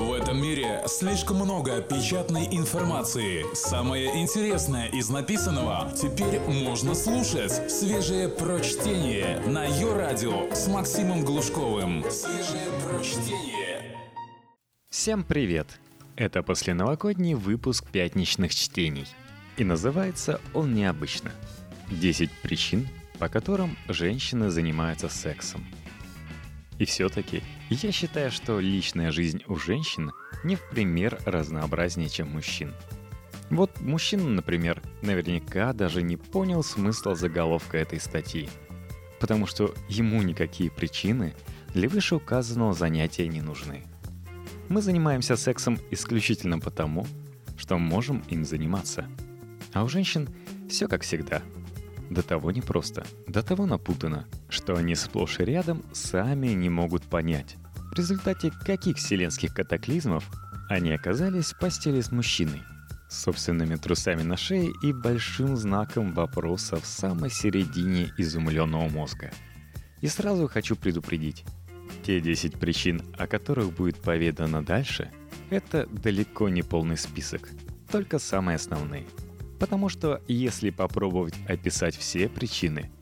В этом мире слишком много печатной информации. Самое интересное из написанного теперь можно слушать. Свежее прочтение на Йо-радио с Максимом Глушковым. Свежее прочтение. Всем привет! Это посленовогодний выпуск «Пятничных чтений». И называется он необычно. 10 причин, по которым женщины занимаются сексом. И все-таки я считаю, что личная жизнь у женщин не в пример разнообразнее, чем мужчин. Вот мужчина, например, наверняка даже не понял смысла заголовка этой статьи, потому что ему никакие причины для вышеуказанного занятия не нужны. Мы занимаемся сексом исключительно потому, что можем им заниматься. А у женщин все как всегда. До того непросто, до того напутано, что они сплошь и рядом сами не могут понять, в результате каких вселенских катаклизмов они оказались в постели с мужчиной, с собственными трусами на шее и большим знаком вопроса в самой середине изумленного мозга. И сразу хочу предупредить, те 10 причин, о которых будет поведано дальше, это далеко не полный список, только самые основные. Потому что если попробовать описать все причины,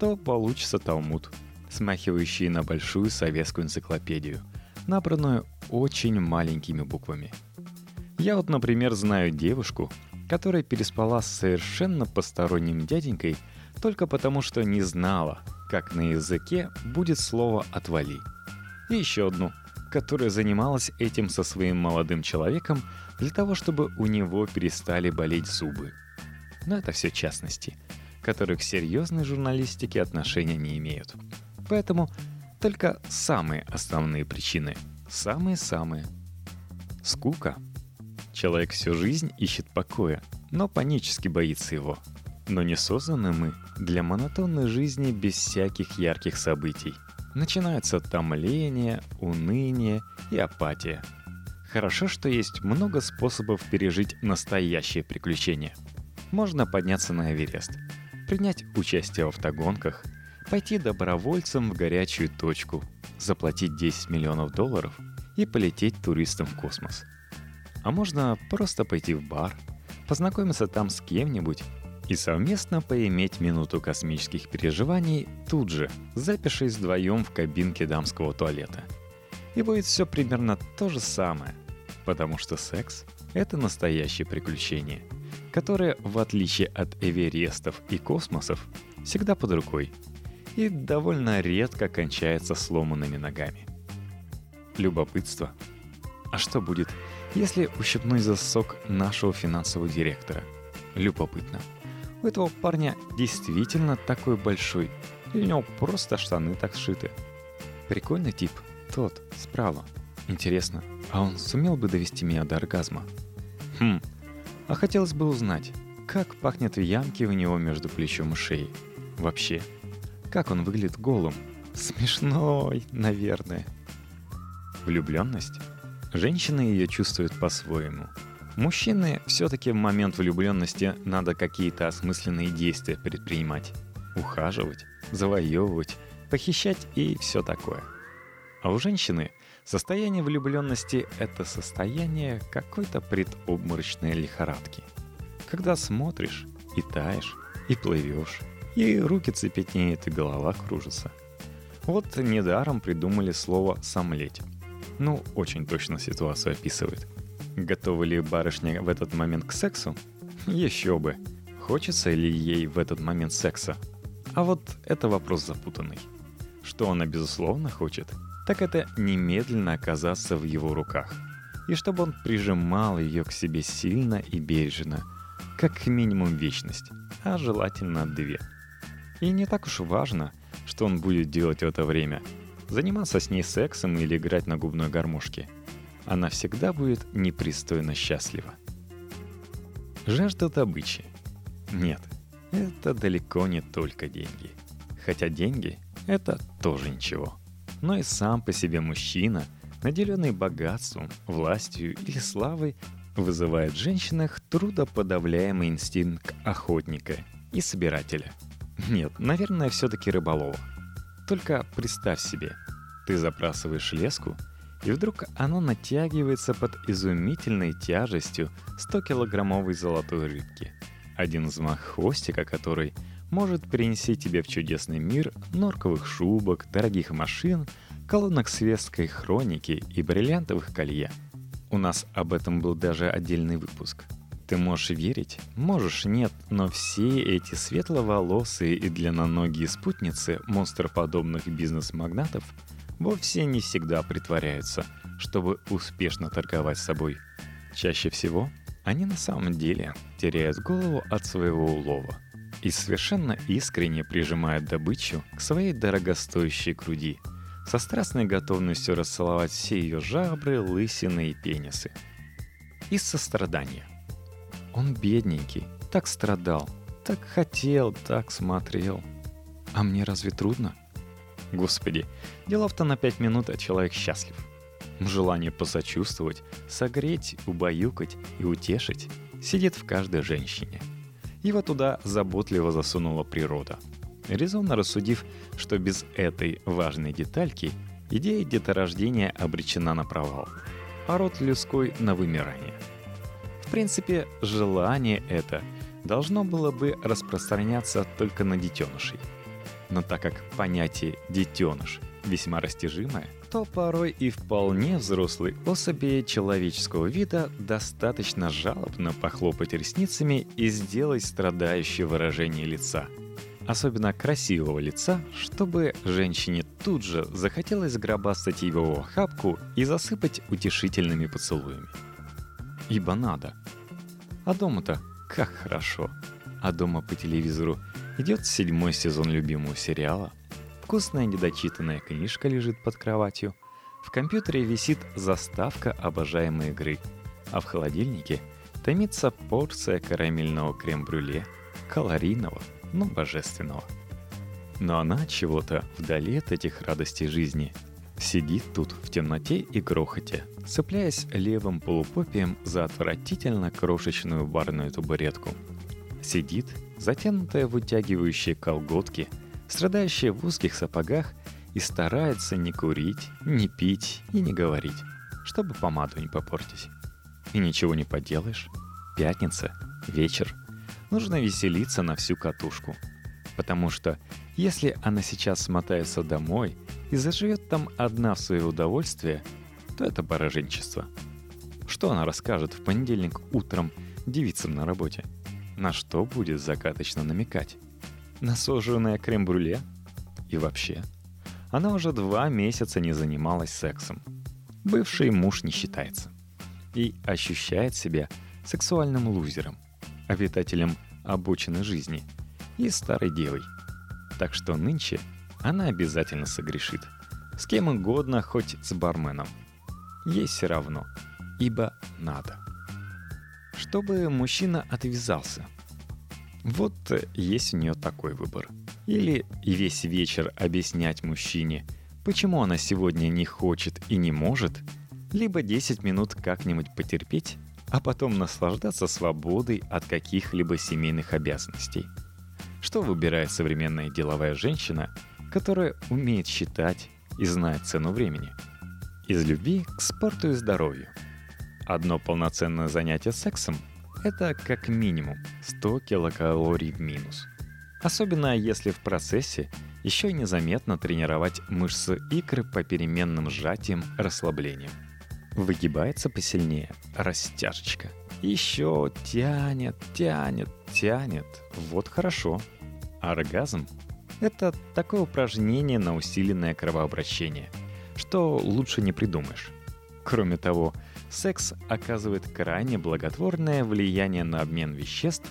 то получится Талмуд, смахивающий на большую советскую энциклопедию, набранную очень маленькими буквами. Я вот, например, знаю девушку, которая переспала с совершенно посторонним дяденькой только потому, что не знала, как на языке будет слово «отвали». И еще одну, которая занималась этим со своим молодым человеком для того, чтобы у него перестали болеть зубы. Но это все частности, которые к серьезной журналистике отношения не имеют. Поэтому только самые основные причины. Самые-самые. Скука. Человек всю жизнь ищет покоя, но панически боится его. Но не созданы мы для монотонной жизни без всяких ярких событий. Начинается томление, уныние и апатия. Хорошо, что есть много способов пережить настоящее приключение. Можно подняться на Эверест, принять участие в автогонках, пойти добровольцем в горячую точку, заплатить $10 миллионов и полететь туристом в космос. А можно просто пойти в бар, познакомиться там с кем-нибудь и совместно поиметь минуту космических переживаний тут же, запершись вдвоем в кабинке дамского туалета. И будет все примерно то же самое, потому что секс — это настоящее приключение, которое, в отличие от Эверестов и космосов, всегда под рукой и довольно редко кончается сломанными ногами. Любопытство. А что будет, если ущипнуть за сок нашего финансового директора? Любопытно. У этого парня действительно такой большой, или у него просто штаны так сшиты? Прикольный тип. Тот, справа. Интересно, а он сумел бы довести меня до оргазма? А хотелось бы узнать, как пахнет в ямке у него между плечом и шеей. Вообще, как он выглядит голым? Смешной, наверное. Влюбленность. Женщины ее чувствуют по-своему. Мужчины все-таки в момент влюбленности надо какие-то осмысленные действия предпринимать. Ухаживать, завоевывать, похищать и все такое. А у женщины состояние влюбленности — это состояние какой-то предобморочной лихорадки. Когда смотришь, и таешь, и плывешь, и руки цепенеют, и голова кружится. Вот недаром придумали слово «сомлеть». Ну, очень точно ситуацию описывает. Готова ли барышня в этот момент к сексу? Еще бы. Хочется ли ей в этот момент секса? А вот это вопрос запутанный. Что она, безусловно, хочет, так это немедленно оказаться в его руках. И чтобы он прижимал ее к себе сильно и бережно, как минимум вечность, а желательно 2. И не так уж важно, что он будет делать в это время, заниматься с ней сексом или играть на губной гармошке. Она всегда будет непристойно счастлива. Жажда добычи. Нет, это далеко не только деньги. Хотя деньги — это тоже ничего. Но и сам по себе мужчина, наделенный богатством, властью или славой, вызывает в женщинах трудоподавляемый инстинкт охотника и собирателя. Нет, наверное, все-таки рыболова. Только представь себе, ты забрасываешь леску и вдруг оно натягивается под изумительной тяжестью 100-килограммовой золотой рыбки, один взмах хвостика которой может принести тебе в чудесный мир норковых шубок, дорогих машин, колонок светской хроники и бриллиантовых колье. У нас об этом был даже отдельный выпуск. Ты можешь верить, можешь нет, но все эти светловолосые и длинноногие спутницы монстроподобных бизнес-магнатов вовсе не всегда притворяются, чтобы успешно торговать собой. Чаще всего они на самом деле теряют голову от своего улова и совершенно искренне прижимают добычу к своей дорогостоящей груди, со страстной готовностью расцеловать все ее жабры, лысины и пенисы. Из сострадания. Он бедненький, так страдал, так хотел, так смотрел. А мне разве трудно? Господи, делов-то на 5 минут, а человек счастлив. Желание посочувствовать, согреть, убаюкать и утешить сидит в каждой женщине. Его туда заботливо засунула природа, резонно рассудив, что без этой важной детальки идея деторождения обречена на провал, а род людской на вымирание. В принципе, желание это должно было бы распространяться только на детенышей. Но так как понятие «детеныш» весьма растяжимое, то порой и вполне взрослой особи человеческого вида достаточно жалобно похлопать ресницами и сделать страдающее выражение лица, особенно красивого лица, чтобы женщине тут же захотелось гробастать его в охапку и засыпать утешительными поцелуями. Ибо надо. А дома-то как хорошо. А дома по телевизору идет 7-й сезон любимого сериала, вкусная недочитанная книжка лежит под кроватью, в компьютере висит заставка обожаемой игры, а в холодильнике томится порция карамельного крем-брюле, калорийного, но божественного. Но она чего-то вдали от этих радостей жизни. Сидит тут в темноте и грохоте, цепляясь левым полупопием за отвратительно крошечную барную табуретку. Сидит, затянутая в утягивающие колготки, страдающая в узких сапогах, и старается не курить, не пить и не говорить, чтобы помаду не попортить. И ничего не поделаешь. Пятница, вечер. Нужно веселиться на всю катушку. Потому что, если она сейчас смотается домой и заживет там одна в свое удовольствие, то это пораженчество. Что она расскажет в понедельник утром девицам на работе? На что будет загадочно намекать? На сожженное крем-брюле? И вообще, она уже 2 месяца не занималась сексом. Бывший муж не считается. И ощущает себя сексуальным лузером, обитателем обочины жизни и старой девой. Так что нынче она обязательно согрешит. С кем угодно, хоть с барменом. Ей все равно, ибо надо. Чтобы мужчина отвязался. Вот есть у нее такой выбор. Или весь вечер объяснять мужчине, почему она сегодня не хочет и не может, либо 10 минут как-нибудь потерпеть, а потом наслаждаться свободой от каких-либо семейных обязанностей. Что выбирает современная деловая женщина, которая умеет считать и знает цену времени? Из любви к спорту и здоровью. Одно полноценное занятие сексом – это как минимум 100 килокалорий в минус. Особенно если в процессе еще незаметно тренировать мышцы икры по переменным сжатиям, расслаблениям. Выгибается посильнее растяжечка. Еще тянет, тянет, тянет. Вот хорошо. Оргазм – это такое упражнение на усиленное кровообращение, что лучше не придумаешь. Кроме того, секс оказывает крайне благотворное влияние на обмен веществ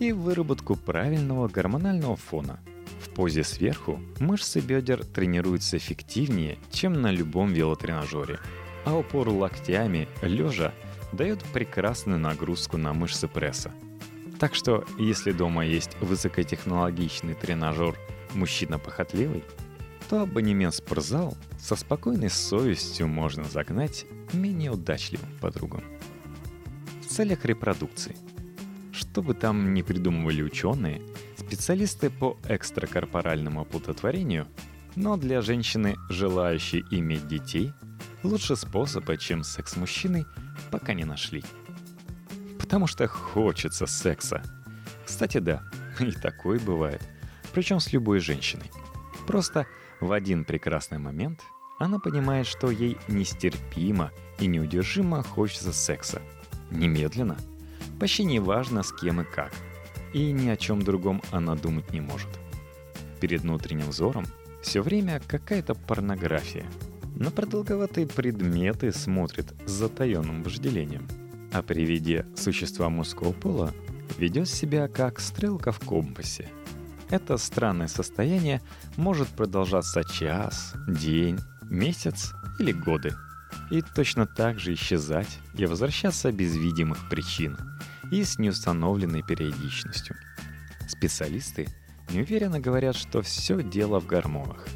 и выработку правильного гормонального фона. В позе сверху мышцы бедер тренируются эффективнее, чем на любом велотренажере, а упор локтями лежа дает прекрасную нагрузку на мышцы пресса. Так что, если дома есть высокотехнологичный тренажер «Мужчина похотливый», то абонемент в спортзал со спокойной совестью можно загнать менее удачливым подругам. В целях репродукции. Что бы там ни придумывали ученые, специалисты по экстракорпоральному оплодотворению, но для женщины, желающей иметь детей, Лучше способа, чем секс с мужчиной, пока не нашли. Потому что хочется секса. Кстати, да, и такое бывает. Причем с любой женщиной. Просто в один прекрасный момент она понимает, что ей нестерпимо и неудержимо хочется секса. Немедленно. Почти не важно, с кем и как. И ни о чем другом она думать не может. Перед внутренним взором все время какая-то порнография. На продолговатые предметы смотрит с затаенным вожделением. А при виде существа мужского пола ведет себя как стрелка в компасе. Это странное состояние может продолжаться час, день, месяц или годы. И точно так же исчезать и возвращаться без видимых причин и с неустановленной периодичностью. Специалисты неуверенно говорят, что все дело в гормонах.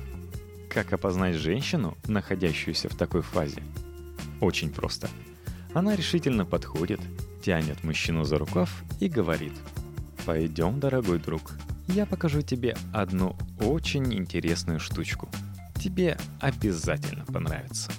Как опознать женщину, находящуюся в такой фазе? Очень просто. Она решительно подходит, тянет мужчину за рукав и говорит: «Пойдем, дорогой друг, я покажу тебе одну очень интересную штучку. Тебе обязательно понравится».